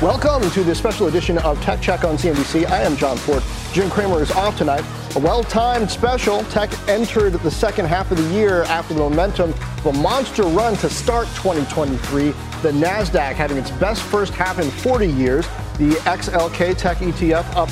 Welcome to this special edition of Tech Check on CNBC. I am John Fort. Jim Cramer is off tonight. A well-timed special. Tech entered the second half of the year after the momentum of a monster run to start 2023. The NASDAQ having its best first half in 40 years. The XLK Tech ETF up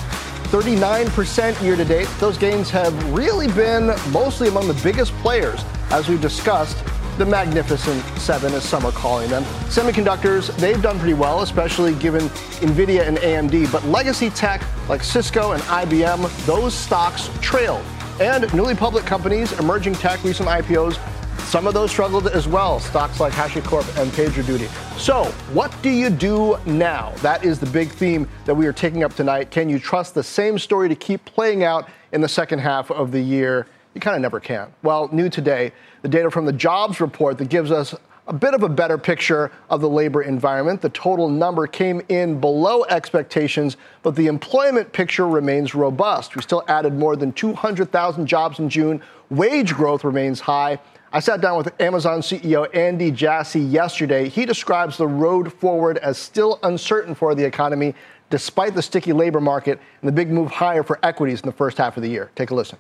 39% year-to-date. Those gains have really been mostly among the biggest players, as we've discussed. The Magnificent Seven, as some are calling them. Semiconductors, they've done pretty well, especially given Nvidia and AMD. But legacy tech like Cisco and IBM, those stocks trailed. And newly public companies, emerging tech, recent IPOs, some of those struggled as well. Stocks like HashiCorp and PagerDuty. So what do you do now? That is the big theme that we are taking up tonight. Can you trust the same story to keep playing out in the second half of the year? You kind of never can. Well, new today, the data from the jobs report that gives us a bit of a better picture of the labor environment. The total number came in below expectations, but the employment picture remains robust. We still added more than 200,000 jobs in June. Wage growth remains high. I sat down with Amazon CEO Andy Jassy yesterday. He describes the road forward as still uncertain for the economy, despite the sticky labor market and the big move higher for equities in the first half of the year. Take a listen.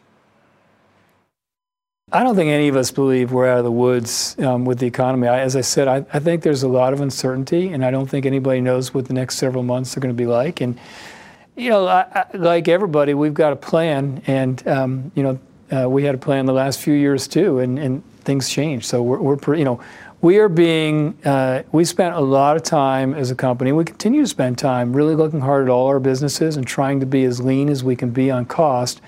I don't think any of us believe we're out of the woods with the economy. As I said, I think there's a lot of uncertainty, and I don't think anybody knows what the next several months are going to be like. And, you know, like everybody, we've got a plan, and, we had a plan the last few years, too, and things change. So we spent a lot of time as a company, and we continue to spend time really looking hard at all our businesses and trying to be as lean as we can be on cost,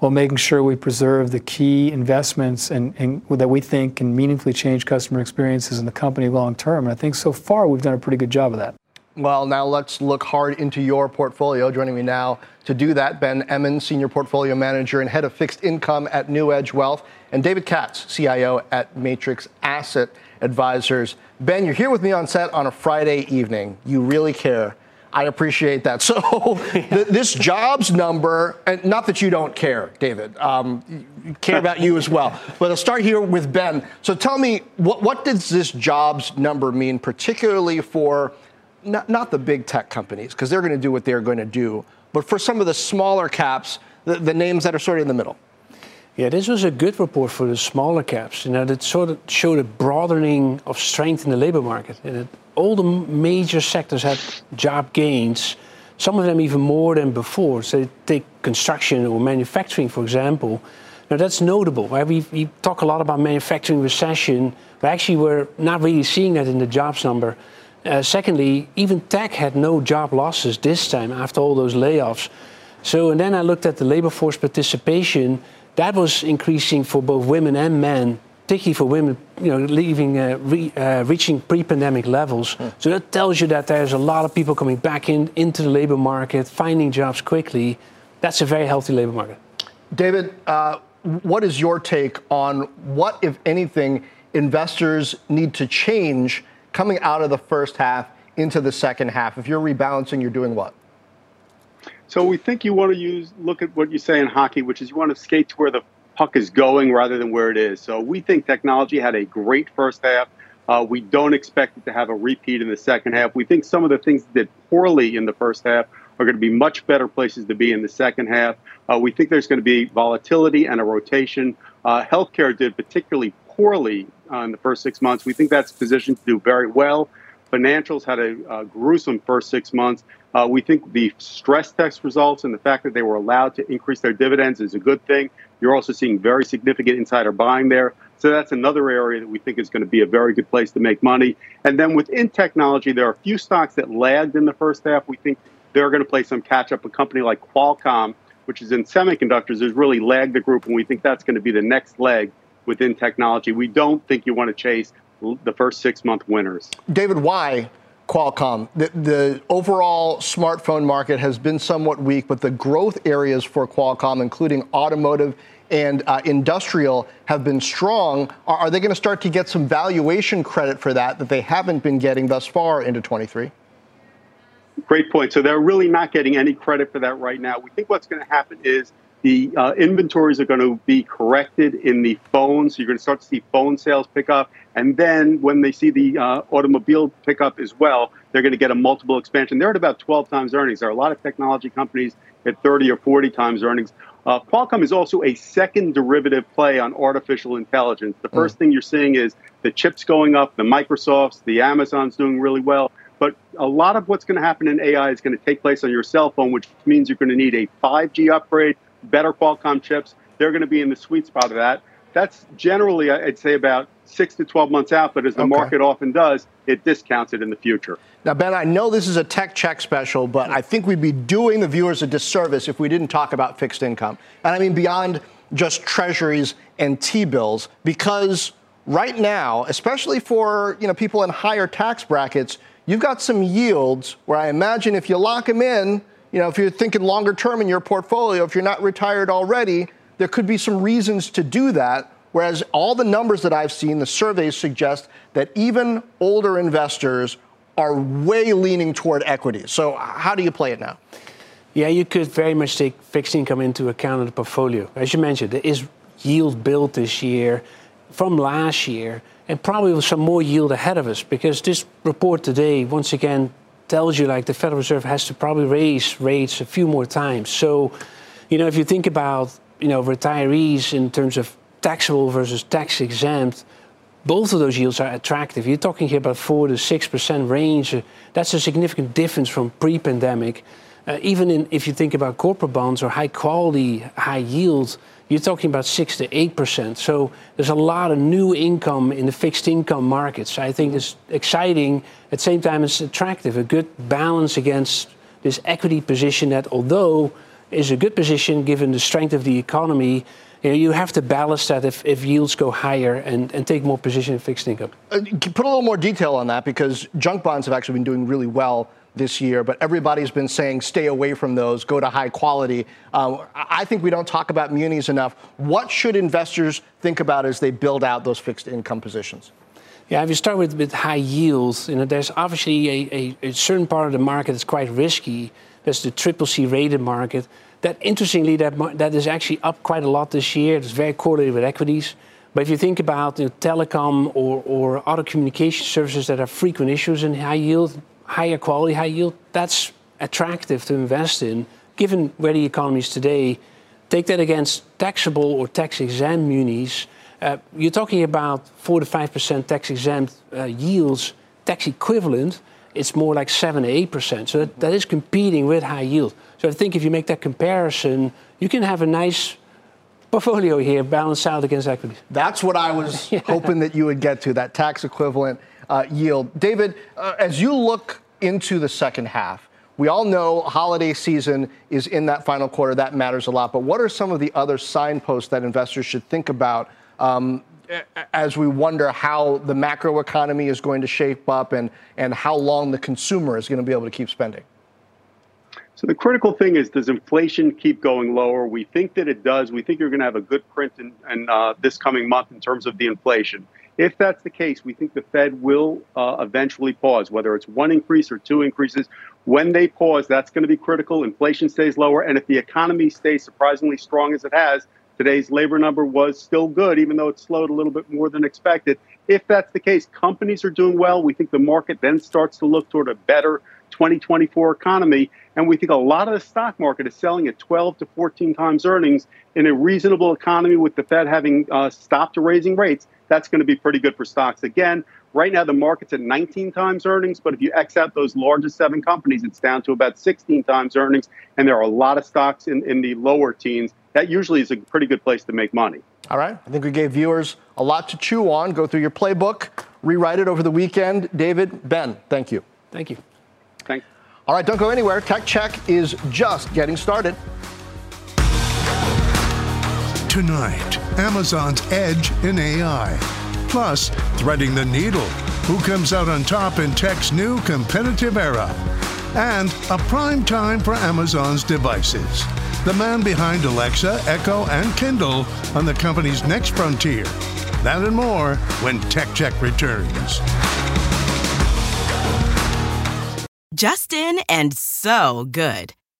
while making sure we preserve the key investments and that we think can meaningfully change customer experiences in the company long term. And I think so far we've done a pretty good job of that. Well, now let's look hard into your portfolio. Joining me now to do that, Ben Emmons, Senior Portfolio Manager and Head of Fixed Income at New Edge Wealth, and David Katz, CIO at Matrix Asset Advisors. Ben, you're here with me on set on a Friday evening. You really care. I appreciate that. So this jobs number, and not that you don't care, David, care about you as well. But I'll start here with Ben. So tell me, what does this jobs number mean, particularly for not the big tech companies, because they're going to do what they're going to do, but for some of the smaller caps, the names that are sort of in the middle? Yeah, this was a good report for the smaller caps. You know, that sort of showed a broadening of strength in the labor market. And all the major sectors had job gains, some of them even more than before. So take construction or manufacturing, for example. Now, that's notable. Right? We talk a lot about manufacturing recession, but actually we're not really seeing that in the jobs number. Secondly, even tech had no job losses this time after all those layoffs. So, and then I looked at the labor force participation. That was increasing for both women and men, particularly for women, you know, reaching pre-pandemic levels. Yeah. So that tells you that there's a lot of people coming back into the labor market, finding jobs quickly. That's a very healthy labor market. David, what is your take on what, if anything, investors need to change coming out of the first half into the second half? If you're rebalancing, you're doing what? So we think you want to look at what you say in hockey, which is you want to skate to where the puck is going rather than where it is. So we think technology had a great first half. We don't expect it to have a repeat in the second half. We think some of the things that did poorly in the first half are going to be much better places to be in the second half. We think there's going to be volatility and a rotation. Healthcare did particularly poorly in the first 6 months. We think that's positioned to do very well. Financials had a gruesome first 6 months. We think the stress test results and the fact that they were allowed to increase their dividends is a good thing. You're also seeing very significant insider buying there. So that's another area that we think is going to be a very good place to make money. And then within technology, there are a few stocks that lagged in the first half. We think they're going to play some catch-up. A company like Qualcomm, which is in semiconductors, has really lagged the group, and we think that's going to be the next leg within technology. We don't think you want to chase the first 6-month winners. David, why Qualcomm? The overall smartphone market has been somewhat weak, but the growth areas for Qualcomm, including automotive and industrial, have been strong. Are they going to start to get some valuation credit for that they haven't been getting thus far into 23? Great point. So they're really not getting any credit for that right now. We think what's going to happen is the inventories are going to be corrected in the phones. So you're going to start to see phone sales pick up. And then when they see the automobile pick up as well, they're going to get a multiple expansion. They're at about 12 times earnings. There are a lot of technology companies at 30 or 40 times earnings. Qualcomm is also a second derivative play on artificial intelligence. The first thing you're seeing is the chips going up, the Microsofts, the Amazons doing really well. But a lot of what's going to happen in AI is going to take place on your cell phone, which means you're going to need a 5G upgrade, better Qualcomm chips. They're going to be in the sweet spot of that. That's generally, I'd say, about 6 to 12 months out. But as the market often does, it discounts it in the future. Now, Ben, I know this is a tech check special, but I think we'd be doing the viewers a disservice if we didn't talk about fixed income. And I mean beyond just treasuries and T-bills, because right now, especially for people in higher tax brackets, you've got some yields where I imagine if you lock them in, if you're thinking longer term in your portfolio, if you're not retired already, there could be some reasons to do that. Whereas all the numbers that I've seen, the surveys suggest that even older investors are way leaning toward equities. So how do you play it now? Yeah, you could very much take fixed income into account in the portfolio. As you mentioned, there is yield built this year from last year. And probably with some more yield ahead of us, because this report today, once again, tells you like the Federal Reserve has to probably raise rates a few more times. So, if you think about, retirees in terms of taxable versus tax exempt, both of those yields are attractive. You're talking here about 4 to 6% range. That's a significant difference from pre-pandemic. Even if you think about corporate bonds or high quality, high yields, you're talking about 6 to 8%. So there's a lot of new income in the fixed income markets. I think it's exciting. At the same time, it's attractive, a good balance against this equity position that, although is a good position given the strength of the economy, you have to balance that if yields go higher and take more position in fixed income. Put a little more detail on that, because junk bonds have actually been doing really well this year, but everybody's been saying stay away from those, go to high quality. I think we don't talk about munis enough. What should investors think about as they build out those fixed income positions? Yeah, if you start with high yields, there's obviously a certain part of the market that's quite risky. That's the CCC rated market. That, interestingly, that is actually up quite a lot this year. It's very correlated with equities. But if you think about telecom or other communication services that are frequent issuers in high yield, higher quality, high yield, that's attractive to invest in, given where the economy is today. Take that against taxable or tax-exempt munis. You're talking about 4 to 5% tax-exempt yields, tax equivalent. It's more like 7 to 8%. So that is competing with high yield. So I think if you make that comparison, you can have a nice portfolio here balanced out against equities. That's what I was hoping that you would get to, that tax equivalent yield. David, as you look into the second half, we all know holiday season is in that final quarter. That matters a lot. But what are some of the other signposts that investors should think about as we wonder how the macro economy is going to shape up and how long the consumer is going to be able to keep spending? So the critical thing is, does inflation keep going lower? We think that it does. We think you're going to have a good print in this coming month in terms of the inflation. If that's the case, we think the Fed will eventually pause, whether it's one increase or two increases. When they pause, that's going to be critical. Inflation stays lower. And if the economy stays surprisingly strong as it has, today's labor number was still good, even though it slowed a little bit more than expected. If that's the case, companies are doing well. We think the market then starts to look toward a better 2024 economy. And we think a lot of the stock market is selling at 12 to 14 times earnings in a reasonable economy with the Fed having stopped raising rates. That's going to be pretty good for stocks. Again, right now the market's at 19 times earnings, but if you X out those largest 7 companies, it's down to about 16 times earnings, and there are a lot of stocks in the lower teens. That usually is a pretty good place to make money. All right. I think we gave viewers a lot to chew on. Go through your playbook, rewrite it over the weekend. David, Ben, thank you. Thank you. Thanks. All right, don't go anywhere. Tech Check is just getting started. Tonight, Amazon's edge in AI. Plus, threading the needle. Who comes out on top in tech's new competitive era? And a prime time for Amazon's devices. The man behind Alexa, Echo, and Kindle on the company's next frontier. That and more when Tech Check returns. Just in and so good.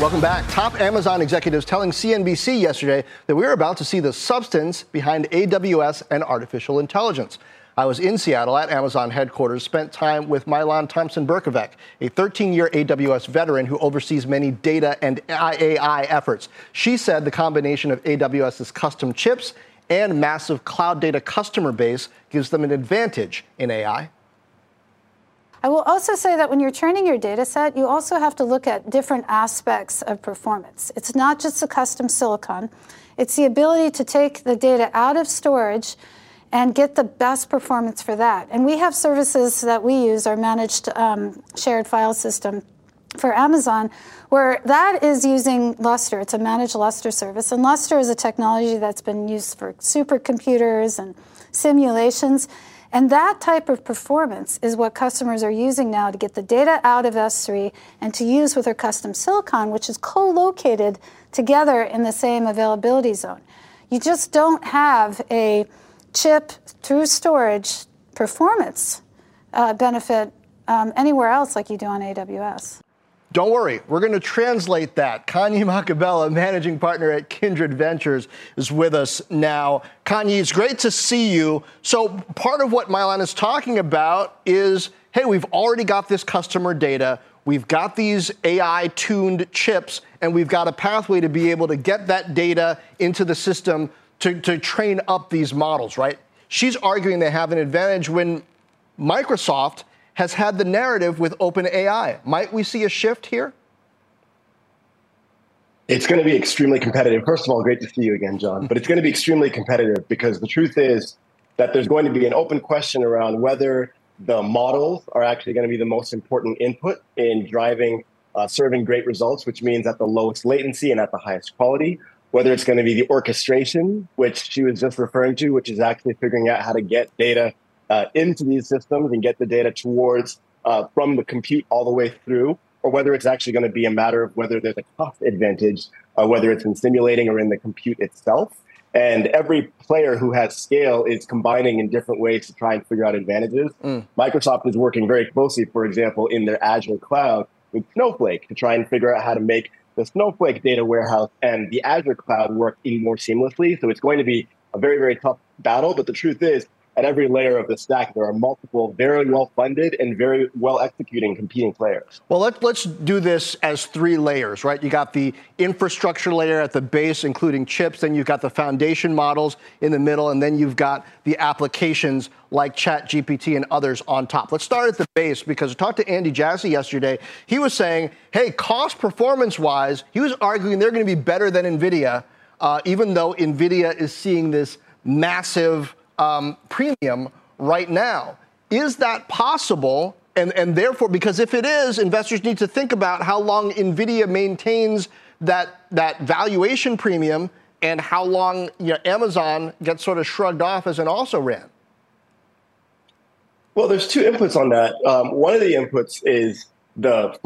Welcome back. Top Amazon executives telling CNBC yesterday that we are about to see the substance behind AWS and artificial intelligence. I was in Seattle at Amazon headquarters, spent time with Milan Thompson-Bukovec, a 13-year AWS veteran who oversees many data and AI efforts. She said the combination of AWS's custom chips and massive cloud data customer base gives them an advantage in AI. I will also say that when you're training your data set, you also have to look at different aspects of performance. It's not just the custom silicon. It's the ability to take the data out of storage and get the best performance for that. And we have services that we use, our managed shared file system for Amazon, where that is using Lustre. It's a managed Lustre service. And Lustre is a technology that's been used for supercomputers and simulations. And that type of performance is what customers are using now to get the data out of S3 and to use with our custom silicon, which is co-located together in the same availability zone. You just don't have a chip through storage performance benefit anywhere else like you do on AWS. Don't worry, we're going to translate that. Kanye Macabella, managing partner at Kindred Ventures, is with us now. Kanye, it's great to see you. So part of what Milan is talking about is, hey, we've already got this customer data. We've got these AI-tuned chips, and we've got a pathway to be able to get that data into the system to train up these models, right? She's arguing they have an advantage when Microsoft has had the narrative with OpenAI. Might we see a shift here? It's going to be extremely competitive. First of all, great to see you again, John. But it's going to be extremely competitive because the truth is that there's going to be an open question around whether the models are actually going to be the most important input in driving, serving great results, which means at the lowest latency and at the highest quality, whether it's going to be the orchestration, which she was just referring to, which is actually figuring out how to get data into these systems and get the data towards from the compute all the way through, or whether it's actually going to be a matter of whether there's a cost advantage, whether it's in simulating or in the compute itself. And every player who has scale is combining in different ways to try and figure out advantages. Microsoft is working very closely, for example, in their Azure cloud with Snowflake to try and figure out how to make the Snowflake data warehouse and the Azure cloud work even more seamlessly. So it's going to be a very, very tough battle. But the truth is, at every layer of the stack, there are multiple very well-funded and very well-executing competing players. Well, let's do this as three layers, right? You got the infrastructure layer at the base, including chips. Then you've got the foundation models in the middle. And then you've got the applications like ChatGPT and others on top. Let's start at the base because I talked to Andy Jassy yesterday. He was saying, hey, cost performance-wise, he was arguing they're going to be better than Nvidia, even though Nvidia is seeing this massive premium right now. Is that possible? And therefore, because if it is, investors need to think about how long NVIDIA maintains that valuation premium and how long Amazon gets sort of shrugged off as an also-ran. Well, there's two inputs on that. One of the inputs is the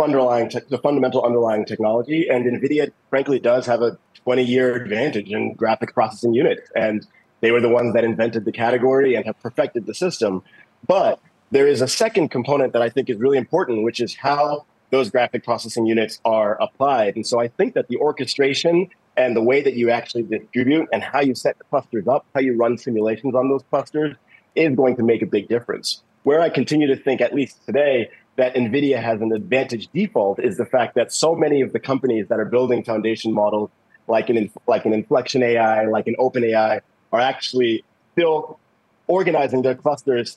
fundamental underlying technology. And NVIDIA, frankly, does have a 20-year advantage in graphic processing units. And they were the ones that invented the category and have perfected the system. But there is a second component that I think is really important, which is how those graphic processing units are applied. And so I think that the orchestration and the way that you actually distribute and how you set the clusters up, how you run simulations on those clusters is going to make a big difference. Where I continue to think, at least today, that NVIDIA has an advantage default is the fact that so many of the companies that are building foundation models, like an Inflection AI, like an OpenAI, are actually still organizing their clusters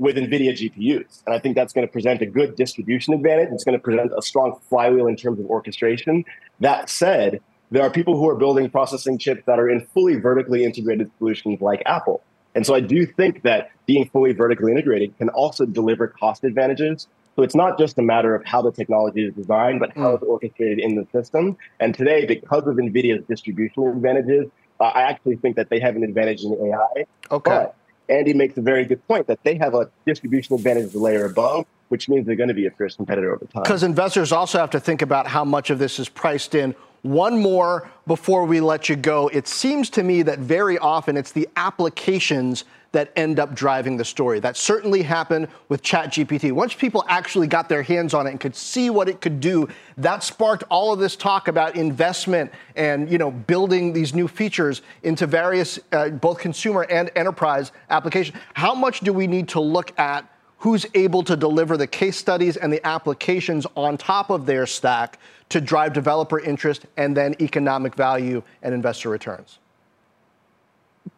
with NVIDIA GPUs. And I think that's going to present a good distribution advantage. It's going to present a strong flywheel in terms of orchestration. That said, there are people who are building processing chips that are in fully vertically integrated solutions like Apple. And so I do think that being fully vertically integrated can also deliver cost advantages. So it's not just a matter of how the technology is designed, but how it's orchestrated in the system. And today, because of NVIDIA's distribution advantages, I actually think that they have an advantage in AI. Okay. But Andy makes a very good point that they have a distribution advantage layer above, which means they're going to be a fierce competitor over time. Because investors also have to think about how much of this is priced in. One more before we let you go. It seems to me that very often it's the applications that end up driving the story. That certainly happened with ChatGPT. Once people actually got their hands on it and could see what it could do, that sparked all of this talk about investment and, you know, building these new features into various both consumer and enterprise applications. How much do we need to look at who's able to deliver the case studies and the applications on top of their stack to drive developer interest and then economic value and investor returns?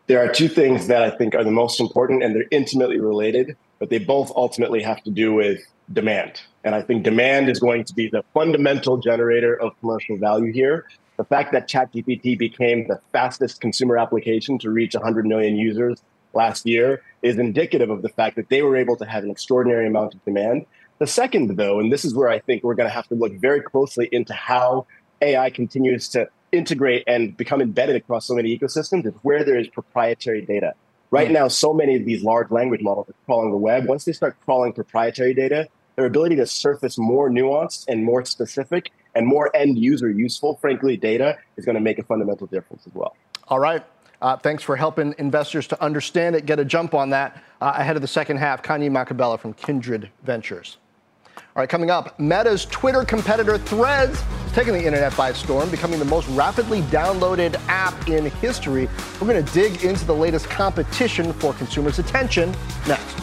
There are two things that I think are the most important, and they're intimately related, but they both ultimately have to do with demand. And I think demand is going to be the fundamental generator of commercial value here. The fact that ChatGPT became the fastest consumer application to reach 100 million users last year is indicative of the fact that they were able to have an extraordinary amount of demand. The second, though, and this is where I think we're going to have to look very closely into how AI continues to integrate and become embedded across so many ecosystems, is where there is proprietary data. Right now, so many of these large language models are crawling the web. Once they start crawling proprietary data, their ability to surface more nuanced and more specific and more end user useful, frankly, data is going to make a fundamental difference as well. All right. Thanks for helping investors to understand it, get a jump on that ahead of the second half. Kanye Macabella from Kindred Ventures. All right, coming up, Meta's Twitter competitor Threads is taking the internet by storm, becoming the most rapidly downloaded app in history. We're going to dig into the latest competition for consumers' attention next.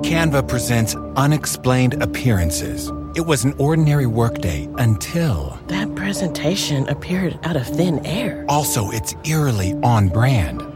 Canva presents unexplained appearances. It was an ordinary workday until that presentation appeared out of thin air. Also, it's eerily on brand.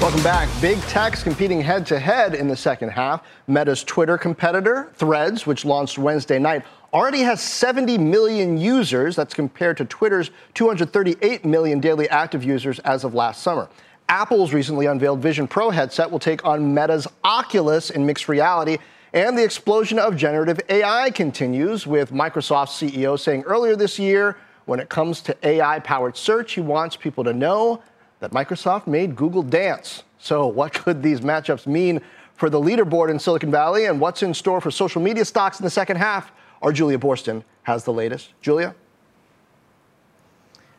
Welcome back. Big tech's competing head-to-head in the second half. Meta's Twitter competitor, Threads, which launched Wednesday night, already has 70 million users. That's compared to Twitter's 238 million daily active users as of last summer. Apple's recently unveiled Vision Pro headset will take on Meta's Oculus in mixed reality. And the explosion of generative AI continues, with Microsoft's CEO saying earlier this year, when it comes to AI-powered search, he wants people to know that Microsoft made Google dance. So what could these matchups mean for the leaderboard in Silicon Valley, and what's in store for social media stocks in the second half? Our Julia Boorstin has the latest. Julia?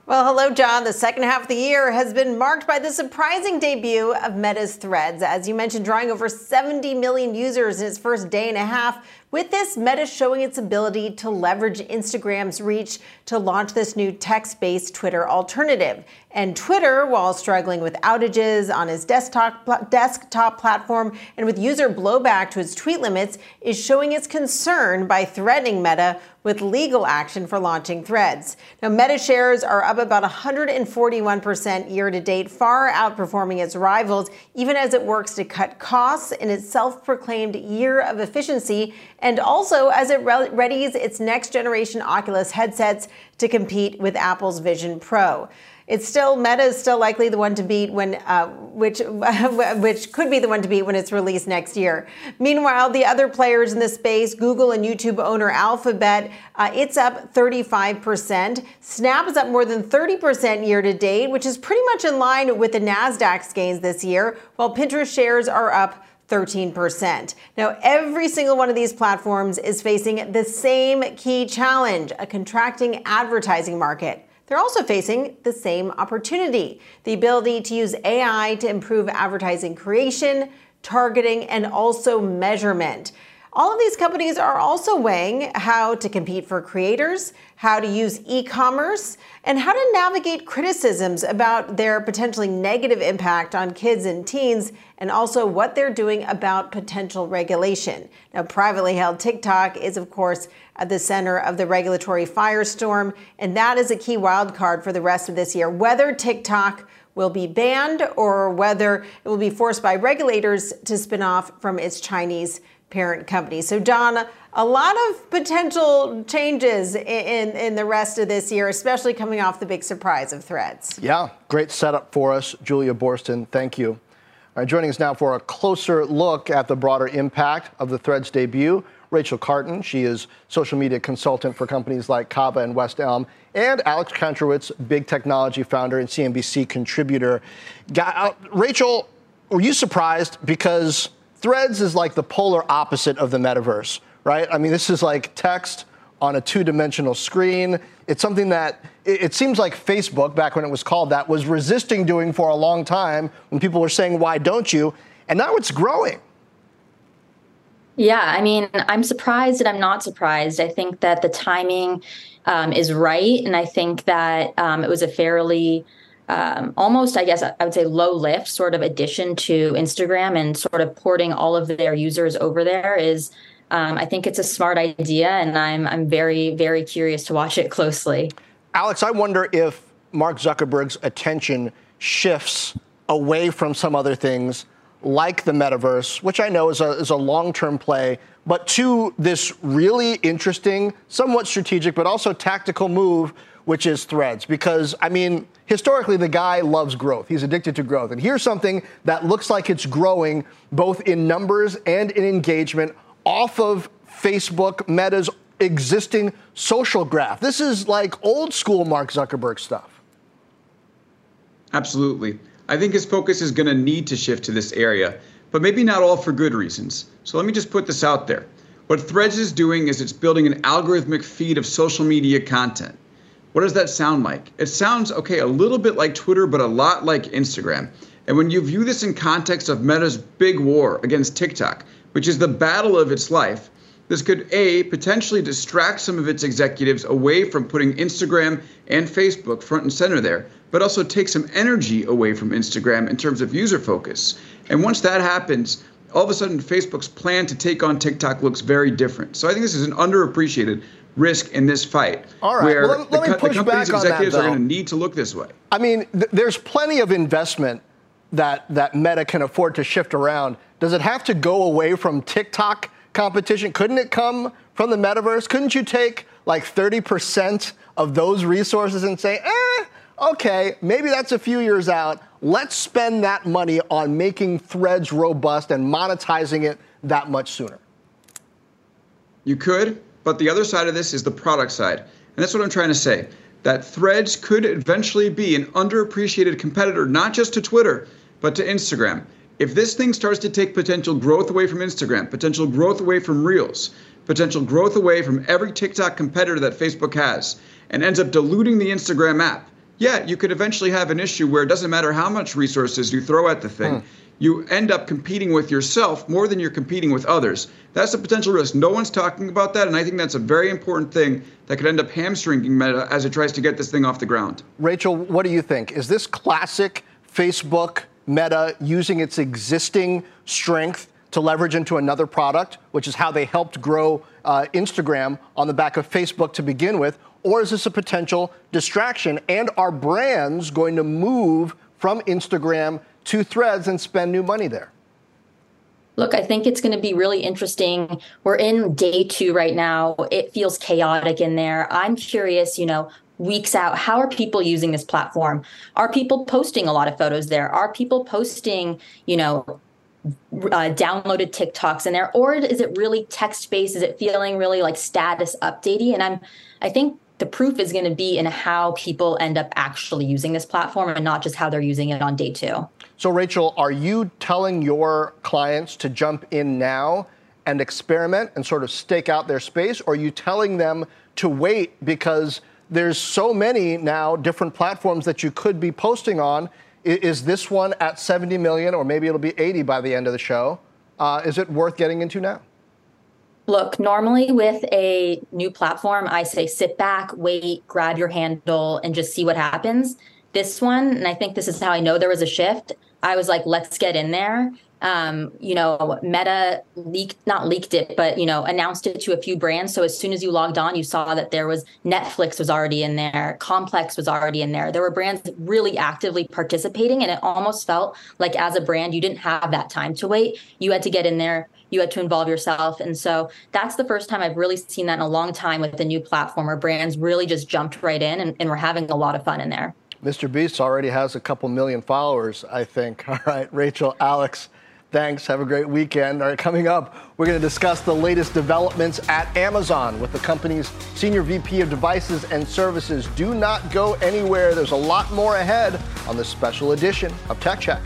Well, hello, John. The second half of the year has been marked by the surprising debut of Meta's Threads, as you mentioned, drawing over 70 million users in its first day and a half, With this, Meta showing its ability to leverage Instagram's reach to launch this new text-based Twitter alternative. And Twitter, while struggling with outages on its desktop platform and with user blowback to its tweet limits, is showing its concern by threatening Meta with legal action for launching Threads. Now, Meta shares are up about 141% year-to-date, far outperforming its rivals, even as it works to cut costs in its self-proclaimed year of efficiency, and also as it readies its next-generation Oculus headsets to compete with Apple's Vision Pro. Meta is still likely the one to beat when, which could be the one to beat when it's released next year. Meanwhile, the other players in the space, Google and YouTube owner Alphabet, it's up 35%. Snap is up more than 30% year to date, which is pretty much in line with the NASDAQ's gains this year, while Pinterest shares are up 13%. Now, every single one of these platforms is facing the same key challenge, a contracting advertising market. They're also facing the same opportunity, the ability to use AI to improve advertising creation, targeting, and also measurement. All of these companies are also weighing how to compete for creators, how to use e-commerce, and how to navigate criticisms about their potentially negative impact on kids and teens, and also what they're doing about potential regulation. Now, privately held TikTok is, of course, at the center of the regulatory firestorm, and that is a key wildcard for the rest of this year, whether TikTok will be banned or whether it will be forced by regulators to spin off from its Chinese parent company. So, Don, a lot of potential changes in the rest of this year, especially coming off the big surprise of Threads. Yeah, great setup for us, Julia Boorstin. Thank you. All right, joining us now for a closer look at the broader impact of the Threads debut, Rachel Carton. She is social media consultant for companies like Kava and West Elm, and Alex Kantrowitz, big technology founder and CNBC contributor. Rachel, were you surprised? Because Threads is like the polar opposite of the metaverse, right? I mean, this is like text on a two-dimensional screen. It's something that it seems like Facebook, back when it was called that, was resisting doing for a long time when people were saying, why don't you? And now it's growing. Yeah, I mean, I'm surprised and I'm not surprised. I think that the timing is right. And I think that it was a fairly almost, I guess, I would say low lift sort of addition to Instagram, and sort of porting all of their users over there is, I think it's a smart idea, and I'm very, very curious to watch it closely. Alex, I wonder if Mark Zuckerberg's attention shifts away from some other things like the metaverse, which I know is a long-term play, but to this really interesting, somewhat strategic, but also tactical move, which is Threads. Because, I mean, historically, the guy loves growth. He's addicted to growth. And here's something that looks like it's growing both in numbers and in engagement off of Facebook, Meta's existing social graph. This is like old school Mark Zuckerberg stuff. Absolutely. I think his focus is going to need to shift to this area, but maybe not all for good reasons. So let me just put this out there. What Threads is doing is it's building an algorithmic feed of social media content. What does that sound like? It sounds, okay, a little bit like Twitter, but a lot like Instagram. And when you view this in context of Meta's big war against TikTok, which is the battle of its life, this could, A, potentially distract some of its executives away from putting Instagram and Facebook front and center there, but also take some energy away from Instagram in terms of user focus. And once that happens, all of a sudden, Facebook's plan to take on TikTok looks very different. So I think this is an underappreciated risk in this fight. All right. Where well, let me push the back on that, though. Are going to need to look this way. I mean, there's plenty of investment that Meta can afford to shift around. Does it have to go away from TikTok competition? Couldn't it come from the metaverse? Couldn't you take like 30% of those resources and say, okay, maybe that's a few years out. Let's spend that money on making Threads robust and monetizing it that much sooner. You could, but the other side of this is the product side. And that's what I'm trying to say, that Threads could eventually be an underappreciated competitor, not just to Twitter, but to Instagram. If this thing starts to take potential growth away from Instagram, potential growth away from Reels, potential growth away from every TikTok competitor that Facebook has, and ends up diluting the Instagram app, yeah, you could eventually have an issue where it doesn't matter how much resources you throw at the thing. you end up competing with yourself more than you're competing with others. That's a potential risk. No one's talking about that, and I think that's a very important thing that could end up hamstringing Meta as it tries to get this thing off the ground. Rachel, what do you think? Is this classic Facebook Meta using its existing strength to leverage into another product, which is how they helped grow Instagram on the back of Facebook to begin with? Or is this a potential distraction? And are brands going to move from Instagram to Threads and spend new money there? Look, I think it's going to be really interesting. We're in day 2 right now. It feels chaotic in there. I'm curious, weeks out, how are people using this platform? Are people posting a lot of photos there? Are people posting, downloaded TikToks in there? Or is it really text-based? Is it feeling really like status updatey? And I think the proof is going to be in how people end up actually using this platform and not just how they're using it on day 2. So, Rachel, are you telling your clients to jump in now and experiment and sort of stake out their space? Or are you telling them to wait because there's so many now different platforms that you could be posting on? Is this one at 70 million, or maybe it'll be 80 by the end of the show? Is it worth getting into now? Look, normally with a new platform, I say sit back, wait, grab your handle, and just see what happens. This one, and I think this is how I know there was a shift, I was like, let's get in there. Meta not leaked it, but announced it to a few brands. So as soon as you logged on, you saw that there was Netflix was already in there. Complex was already in there. There were brands really actively participating. And it almost felt like as a brand, you didn't have that time to wait. You had to get in there. You had to involve yourself. And so that's the first time I've really seen that in a long time with the new platform where brands really just jumped right in and we're having a lot of fun in there. Mr. Beast already has a couple million followers, I think. All right, Rachel, Alex, thanks. Have a great weekend. All right, coming up, we're going to discuss the latest developments at Amazon with the company's Senior VP of Devices and Services. Do not go anywhere. There's a lot more ahead on this special edition of Tech Check.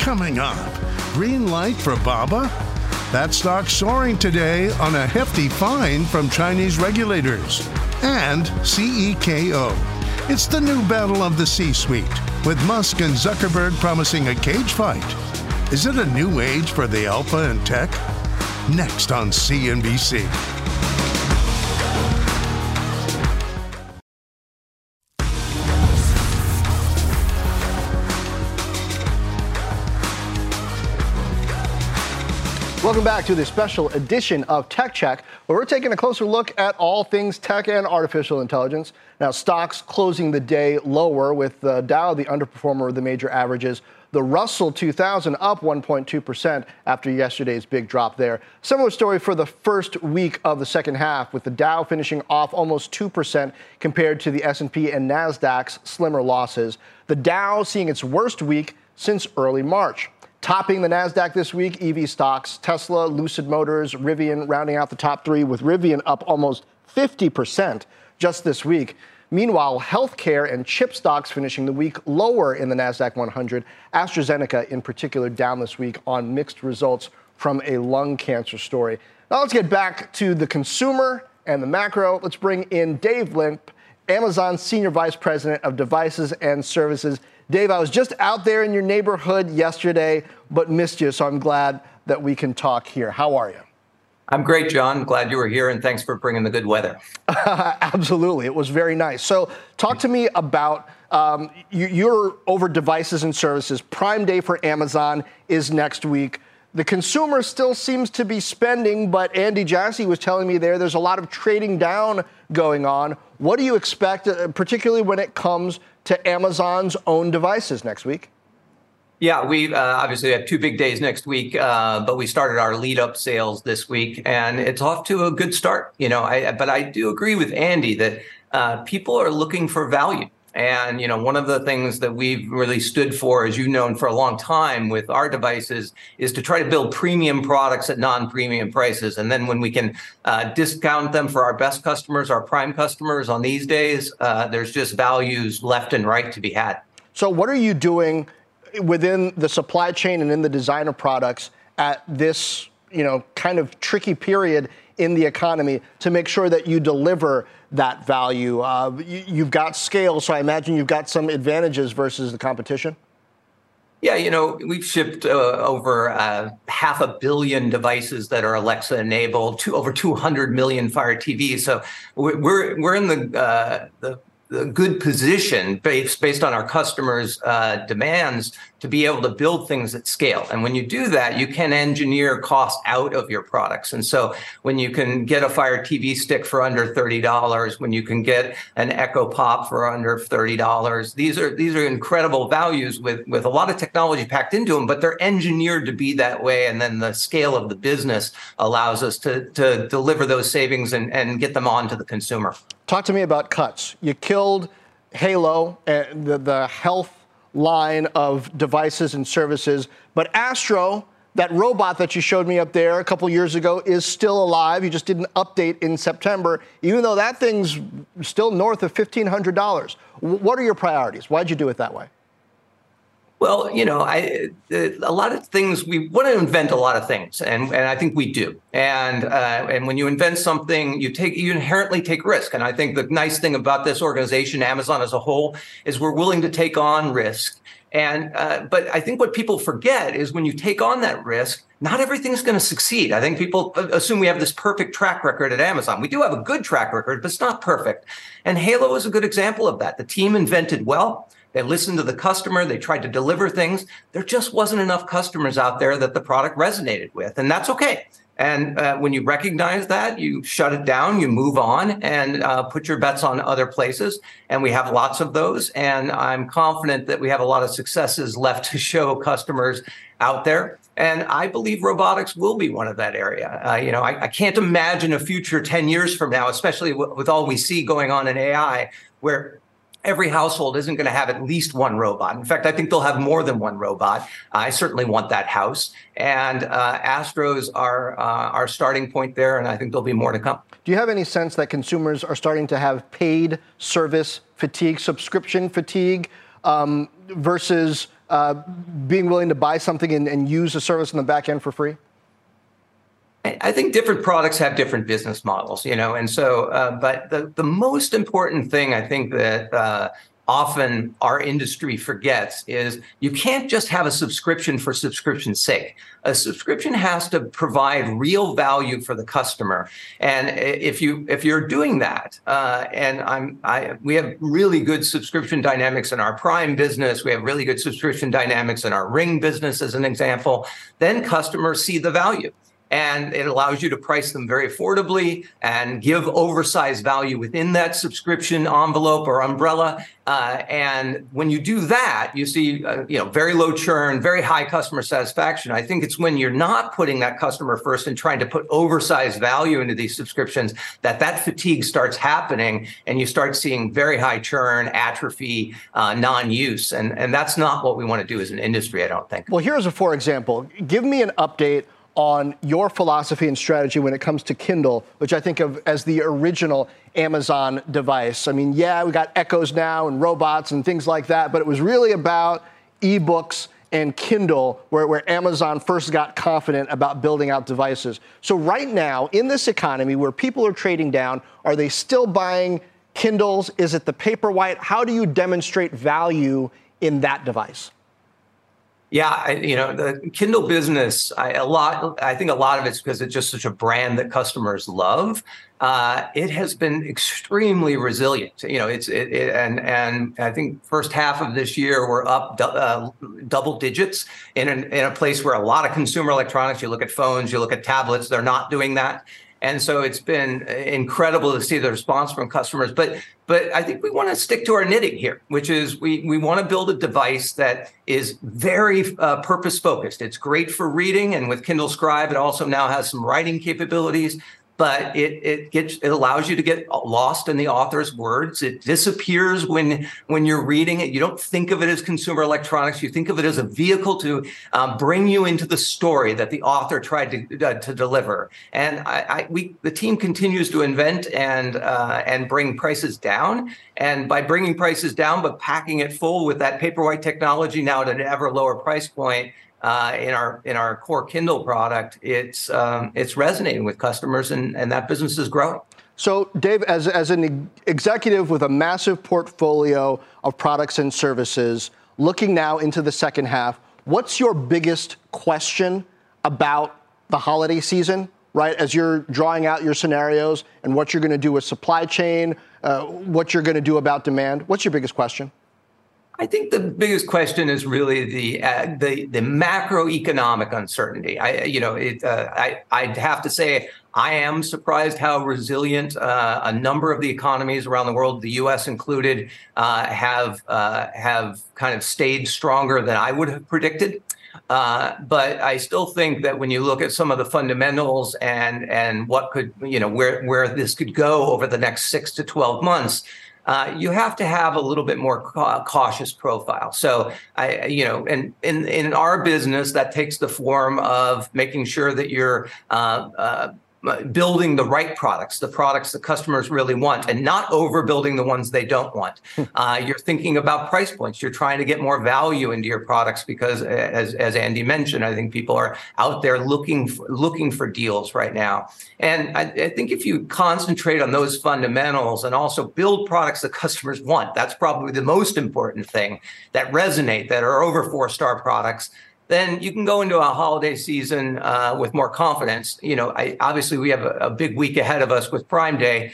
Coming up, green light for BABA? That stock soaring today on a hefty fine from Chinese regulators. And CEKO. It's the new battle of the C-suite, with Musk and Zuckerberg promising a cage fight. Is it a new age for the alpha in tech? Next on CNBC. Welcome back to this special edition of Tech Check, where we're taking a closer look at all things tech and artificial intelligence. Now, stocks closing the day lower with the Dow, the underperformer of the major averages. The Russell 2000 up 1.2% after yesterday's big drop there. Similar story for the first week of the second half, with the Dow finishing off almost 2% compared to the S&P and NASDAQ's slimmer losses. The Dow seeing its worst week since early March. Topping the NASDAQ this week, EV stocks, Tesla, Lucid Motors, Rivian, rounding out the top three, with Rivian up almost 50% just this week. Meanwhile, healthcare and chip stocks finishing the week lower in the NASDAQ 100. AstraZeneca in particular down this week on mixed results from a lung cancer story. Now let's get back to the consumer and the macro. Let's bring in Dave Limp, Amazon's Senior Vice President of Devices and Services. Dave, I was just out there in your neighborhood yesterday, but missed you, so I'm glad that we can talk here. How are you? I'm great, John. Glad you were here, and thanks for bringing the good weather. Absolutely. It was very nice. So talk to me about you're over devices and services. Prime Day for Amazon is next week. The consumer still seems to be spending, but Andy Jassy was telling me there's a lot of trading down going on. What do you expect, particularly when it comes to Amazon's own devices next week? Yeah, we obviously have 2 big days next week, but we started our lead-up sales this week, and it's off to a good start. But I do agree with Andy that people are looking for value. And, one of the things that we've really stood for, as you've known for a long time with our devices, is to try to build premium products at non-premium prices. And then when we can discount them for our best customers, our prime customers on these days, there's just values left and right to be had. So what are you doing within the supply chain and in the design of products at this, kind of tricky period in the economy to make sure that you deliver that value? You've got scale, so I imagine you've got some advantages versus the competition. Yeah, you know, we've shipped over 500 million devices that are Alexa enabled, to over 200 million Fire TVs. So we're in the good position based on our customers' demands to be able to build things at scale. And when you do that, you can engineer cost out of your products. And so when you can get a Fire TV stick for under $30, when you can get an Echo Pop for under $30, these are incredible values with a lot of technology packed into them, but they're engineered to be that way. And then the scale of the business allows us to deliver those savings and get them on to the consumer. Talk to me about cuts. You killed Halo, the health line of devices and services, but Astro, that robot that you showed me up there a couple years ago, is still alive. You just did an update in September, even though that thing's still north of $1,500. What are your priorities? Why'd you do it that way? Well, you know, a lot of things, we want to invent a lot of things, and I think we do. And when you invent something, you inherently take risk. And I think the nice thing about this organization, Amazon as a whole, is we're willing to take on risk. And but I think what people forget is when you take on that risk, not everything's going to succeed. I think people assume we have this perfect track record at Amazon. We do have a good track record, but it's not perfect. And Halo is a good example of that. The team invented well. They listened to the customer. They tried to deliver things. There just wasn't enough customers out there that the product resonated with, and that's okay. And when you recognize that, you shut it down, you move on, and put your bets on other places. And we have lots of those, and I'm confident that we have a lot of successes left to show customers out there. And I believe robotics will be one of that area. You know, I can't imagine a future 10 years from now, especially with all we see going on in AI, where every household isn't going to have at least one robot. In fact, I think they'll have more than one robot. I certainly want that house. And Astros are our starting point there, and I think there'll be more to come. Do you have any sense that consumers are starting to have paid service fatigue, subscription fatigue, versus being willing to buy something and use a service in the back end for free? I think different products have different business models, you know, and so but the most important thing I think that often our industry forgets is you can't just have a subscription for subscription's sake. A subscription has to provide real value for the customer. And if you're doing that, and we have really good subscription dynamics in our Prime business, we have really good subscription dynamics in our Ring business, as an example, then customers see the value. And it allows you to price them very affordably and give oversized value within that subscription envelope or umbrella. And when you do that, you see, you know, very low churn, very high customer satisfaction. I think it's when you're not putting that customer first and trying to put oversized value into these subscriptions that fatigue starts happening, and you start seeing very high churn, atrophy, non-use. And that's not what we want to do as an industry, I don't think. Well, here's a for example. Give me an update on your philosophy and strategy when it comes to Kindle, which I think of as the original Amazon device. I mean, yeah, we got Echoes now and robots and things like that, but it was really about ebooks and Kindle where Amazon first got confident about building out devices. So right now, in this economy where people are trading down, are they still buying Kindles? Is it the Paperwhite? How do you demonstrate value in that device? Yeah, you know, the Kindle business, I think a lot of it's because it's just such a brand that customers love. It has been extremely resilient. You know, and I think first half of this year we're up double digits in a place where a lot of consumer electronics, you look at phones, you look at tablets, they're not doing that. And so it's been incredible to see the response from customers. But I think we want to stick to our knitting here, which is we want to build a device that is very purpose-focused. It's great for reading, and with Kindle Scribe, it also now has some writing capabilities. But it allows you to get lost in the author's words. It disappears when you're reading it. You don't think of it as consumer electronics. You think of it as a vehicle to bring you into the story that the author tried to deliver. And the team continues to invent and bring prices down. And by bringing prices down, but packing it full with that Paperwhite technology now at an ever lower price point, in our core Kindle product, it's resonating with customers, and that business is growing. So, Dave, as an executive with a massive portfolio of products and services, looking now into the second half, what's your biggest question about the holiday season, right, as you're drawing out your scenarios and what you're going to do with supply chain, what you're going to do about demand? What's your biggest question? I think the biggest question is really the macroeconomic uncertainty. I'd have to say I am surprised how resilient a number of the economies around the world, the U.S. included, have kind of stayed stronger than I would have predicted. But I still think that when you look at some of the fundamentals and what could, where this could go over the next 6 to 12 months. You have to have a little bit more cautious profile. So, in our business, that takes the form of making sure that you're building the right products, the products the customers really want, and not overbuilding the ones they don't want. You're thinking about price points. You're trying to get more value into your products because, as Andy mentioned, I think people are out there looking for deals right now. And I think if you concentrate on those fundamentals and also build products the customers want, that's probably the most important thing, that resonate, that are over 4-star products, then you can go into a holiday season with more confidence. Obviously we have a big week ahead of us with Prime Day,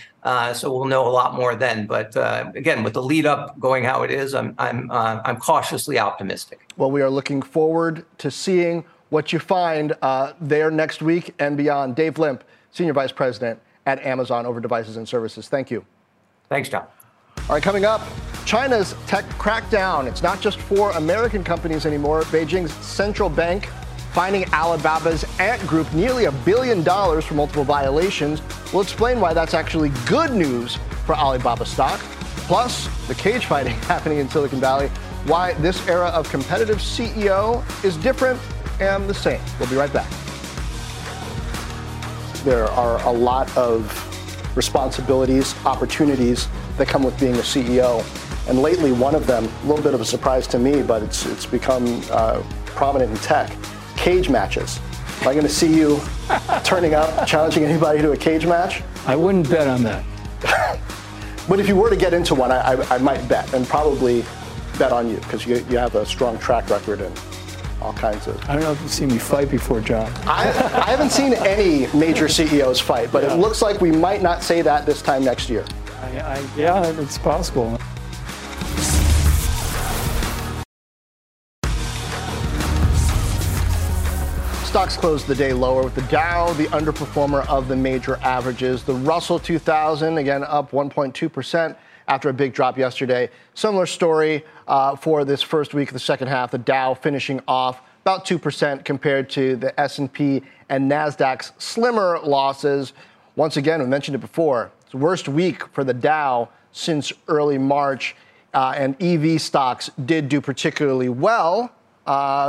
so we'll know a lot more then. But again, with the lead up going how it is, I'm cautiously optimistic. Well, we are looking forward to seeing what you find there next week and beyond. Dave Limp, Senior Vice President at Amazon over devices and services. Thank you. Thanks, John. All right, coming up, China's tech crackdown. It's not just for American companies anymore. Beijing's central bank fining Alibaba's Ant Group nearly $1 billion for multiple violations. We'll explain why that's actually good news for Alibaba stock. Plus, the cage fighting happening in Silicon Valley, why this era of competitive CEO is different and the same. We'll be right back. There are a lot of responsibilities, opportunities that come with being a CEO. And lately, one of them, a little bit of a surprise to me, but it's become prominent in tech, cage matches. Am I going to see you turning up, challenging anybody to a cage match? I wouldn't bet on that. But if you were to get into one, I might bet, and probably bet on you, because you have a strong track record in all kinds of... I don't know if you've seen me fight before, John. I haven't seen any major CEOs fight, but yeah. It looks like we might not say that this time next year. Yeah, it's possible. Stocks closed the day lower, with the Dow the underperformer of the major averages. The Russell 2000, again, up 1.2% after a big drop yesterday. Similar story for this first week of the second half, the Dow finishing off about 2% compared to the S&P and NASDAQ's slimmer losses. Once again, we mentioned it before, worst week for the Dow since early March, and EV stocks did do particularly well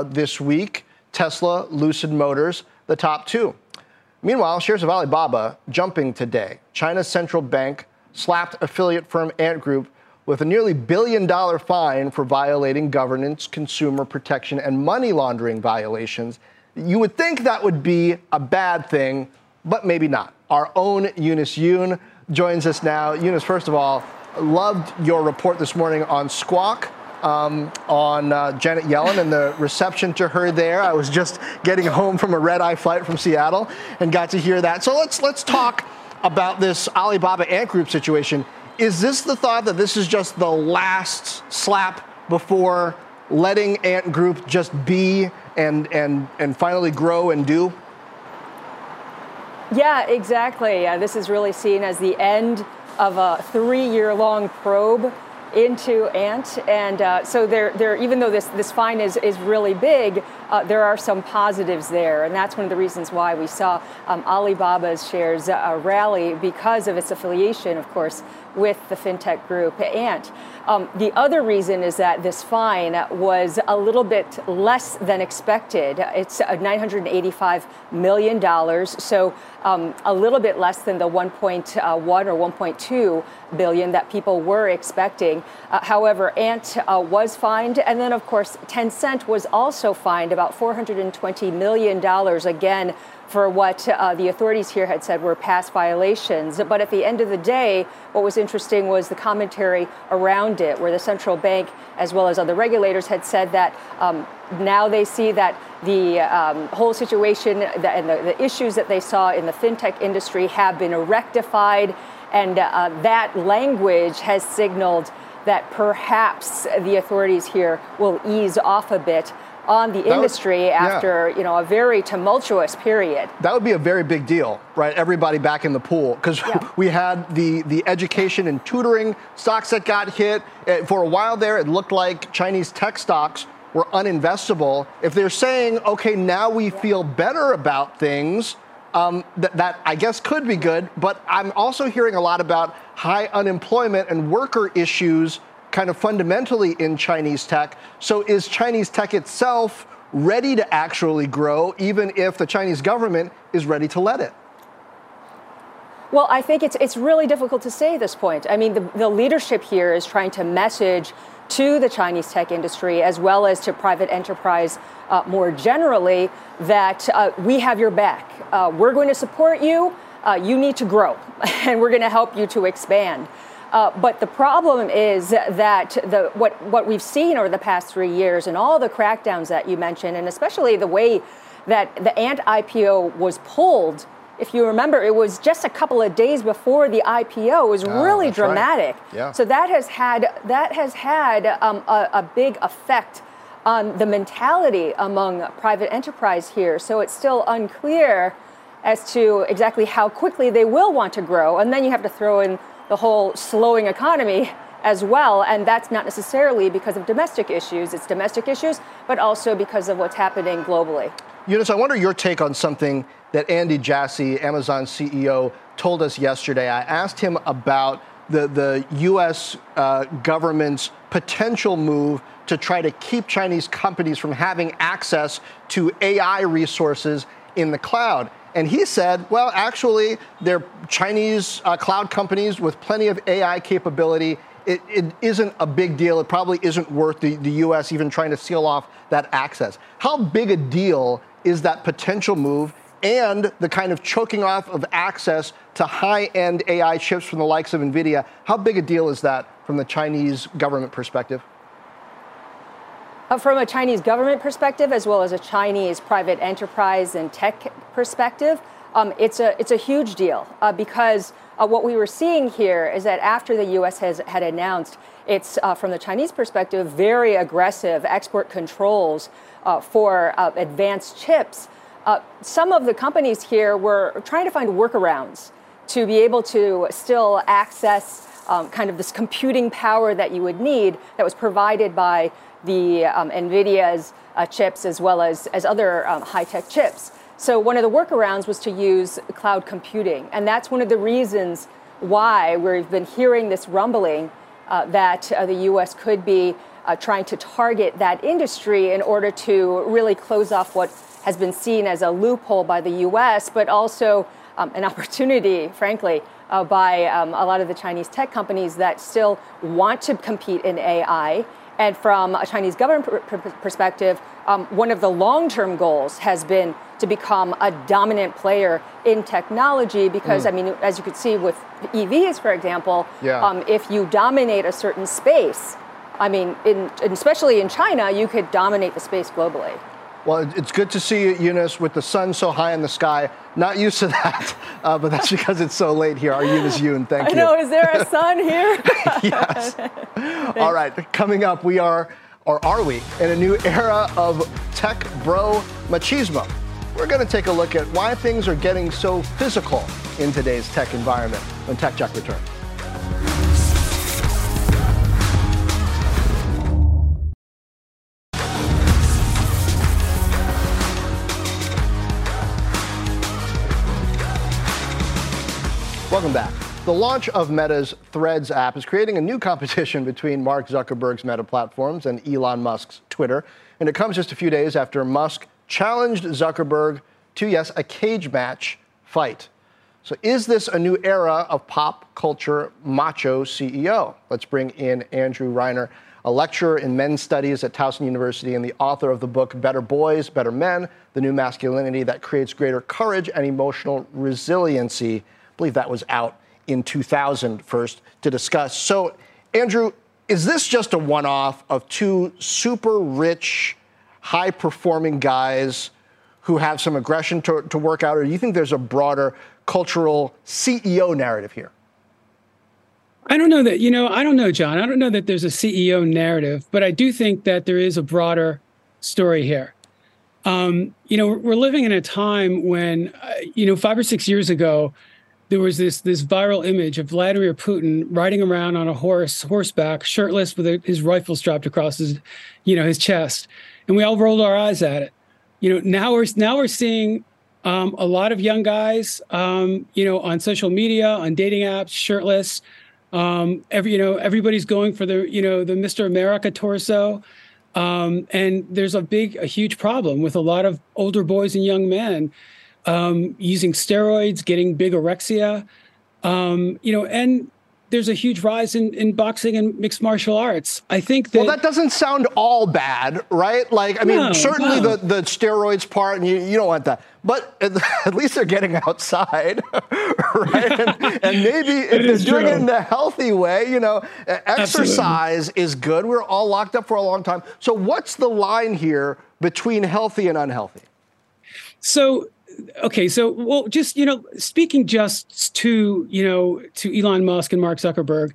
this week. Tesla, Lucid Motors, the top two. Meanwhile, shares of Alibaba jumping today. China's central bank slapped affiliate firm Ant Group with a nearly $1 billion fine for violating governance, consumer protection, and money laundering violations. You would think that would be a bad thing, but maybe not. Our own Eunice Yoon joins us now. Eunice, first of all, loved your report this morning on Squawk, on Janet Yellen and the reception to her there. I was just getting home from a red-eye flight from Seattle and got to hear that. So let's talk about this Alibaba Ant Group situation. Is this the thought that this is just the last slap before letting Ant Group just be and finally grow and do? Yeah, exactly. This is really seen as the end of a 3-year-long probe into Ant. And so there, even though this fine is really big, there are some positives there. And that's one of the reasons why we saw Alibaba's shares rally, because of its affiliation, of course, with the fintech group Ant. The other reason is that this fine was a little bit less than expected. It's $985 million, so a little bit less than the $1.1 or $1.2 billion that people were expecting. However, Ant was fined, and then, of course, Tencent was also fined about $420 million, again, for what the authorities here had said were past violations. But at the end of the day, what was interesting was the commentary around it, where the central bank, as well as other regulators, had said that now they see that the whole situation and the issues that they saw in the fintech industry have been rectified. And that language has signaled that perhaps the authorities here will ease off a bit on the industry after a very tumultuous period. That would be a very big deal, right? Everybody back in the pool, because we had the education and tutoring stocks that got hit. For a while there, it looked like Chinese tech stocks were uninvestable. If they're saying, okay, now we feel better about things, that I guess could be good. But I'm also hearing a lot about high unemployment and worker issues kind of fundamentally in Chinese tech. So is Chinese tech itself ready to actually grow, even if the Chinese government is ready to let it? Well, I think it's really difficult to say at this point. I mean, the leadership here is trying to message to the Chinese tech industry, as well as to private enterprise more generally, that we have your back. We're going to support you. You need to grow, and we're going to help you to expand. But the problem is that what we've seen over the past 3 years and all the crackdowns that you mentioned, and especially the way that the Ant IPO was pulled, if you remember, it was just a couple of days before the IPO. It was really dramatic. Right. Yeah. So that has had a big effect on the mentality among private enterprise here. So it's still unclear as to exactly how quickly they will want to grow. And then you have to throw in the whole slowing economy as well. And that's not necessarily because of domestic issues. It's domestic issues, but also because of what's happening globally. Eunice, I wonder your take on something that Andy Jassy, Amazon CEO, told us yesterday. I asked him about the U.S. Government's potential move to try to keep Chinese companies from having access to AI resources in the cloud. And he said, well, actually, they're Chinese cloud companies with plenty of AI capability. It isn't a big deal. It probably isn't worth the U.S. even trying to seal off that access. How big a deal is that potential move and the kind of choking off of access to high-end AI chips from the likes of Nvidia? How big a deal is that from the Chinese government perspective? From a Chinese government perspective, as well as a Chinese private enterprise and tech perspective, it's a huge deal because what we were seeing here is that after the U.S. had announced its, from the Chinese perspective, very aggressive export controls for advanced chips, some of the companies here were trying to find workarounds to be able to still access kind of this computing power that you would need that was provided by the NVIDIA's chips as well as other high-tech chips. So one of the workarounds was to use cloud computing. And that's one of the reasons why we've been hearing this rumbling that the U.S. could be trying to target that industry in order to really close off what has been seen as a loophole by the U.S., but also an opportunity, frankly, by a lot of the Chinese tech companies that still want to compete in AI. And from a Chinese government perspective, one of the long-term goals has been to become a dominant player in technology because, I mean, as you could see with EVs, for example, if you dominate a certain space, I mean, especially in China, you could dominate the space globally. Well, it's good to see you, Eunice, with the sun so high in the sky. Not used to that, but that's because it's so late here. Our Eunice Yoon, thank you. I know, is there a sun here? Yes. All right, coming up, we are we, in a new era of tech bro machismo. We're going to take a look at why things are getting so physical in today's tech environment when Tech Check returns. Welcome back. The launch of Meta's Threads app is creating a new competition between Mark Zuckerberg's Meta platforms and Elon Musk's Twitter. And it comes just a few days after Musk challenged Zuckerberg to, yes, a cage match fight. So is this a new era of pop culture macho CEO? Let's bring in Andrew Reiner, a lecturer in men's studies at Towson University and the author of the book Better Boys, Better Men, The New Masculinity That Creates Greater Courage and Emotional Resiliency. I believe that was out in 2000 first to discuss. So, Andrew, is this just a one-off of two super rich, high-performing guys who have some aggression to work out, or do you think there's a broader cultural CEO narrative here? I don't know that, I don't know, John. I don't know that there's a CEO narrative, but I do think that there is a broader story here. We're living in a time when, 5 or 6 years ago, there was this viral image of Vladimir Putin riding around on a horseback, shirtless, with his rifle strapped across his, his chest. And we all rolled our eyes at it. Now we're seeing a lot of young guys, on social media, on dating apps, shirtless. Everybody's going for the Mr. America torso. And there's a huge problem with a lot of older boys and young men using steroids, getting big orexia. And there's a huge rise in boxing and mixed martial arts. I think that... Well, that doesn't sound all bad, right? Certainly the steroids part, and you don't want that. But at least they're getting outside, right? And maybe if they're doing it in a healthy way, exercise Absolutely. Is good. We're all locked up for a long time. So what's the line here between healthy and unhealthy? So... Okay, so, well, just, speaking just to, to Elon Musk and Mark Zuckerberg,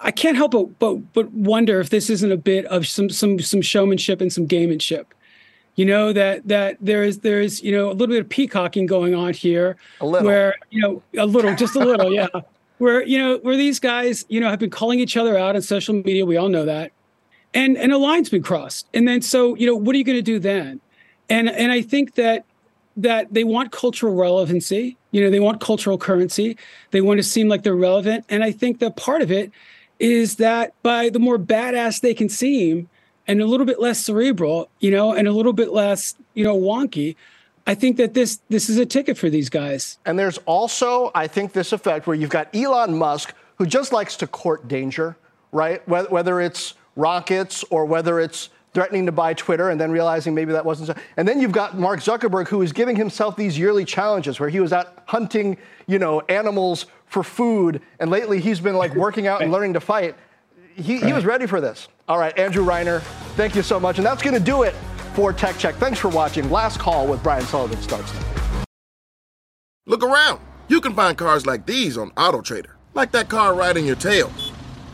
I can't help but wonder if this isn't a bit of some showmanship and some gamemanship. That there is, a little bit of peacocking going on here. A little. Where, just a little, yeah. Where these guys, have been calling each other out on social media. We all know that. And a line's been crossed. And then, so, what are you going to do then? And I think that they want cultural relevancy, they want cultural currency, they want to seem like they're relevant. And I think that part of it is that by the more badass they can seem and a little bit less cerebral, and a little bit less, wonky, I think that this is a ticket for these guys. And there's also, I think, this effect where you've got Elon Musk, who just likes to court danger, right? Whether it's rockets or whether it's threatening to buy Twitter and then realizing maybe that wasn't so. And then you've got Mark Zuckerberg, who is giving himself these yearly challenges where he was out hunting, animals for food. And lately he's been working out and learning to fight. He was ready for this. All right, Andrew Reiner, thank you so much. And that's going to do it for Tech Check. Thanks for watching. Last Call with Brian Sullivan starts now. Look around. You can find cars like these on AutoTrader, like that car riding your tail.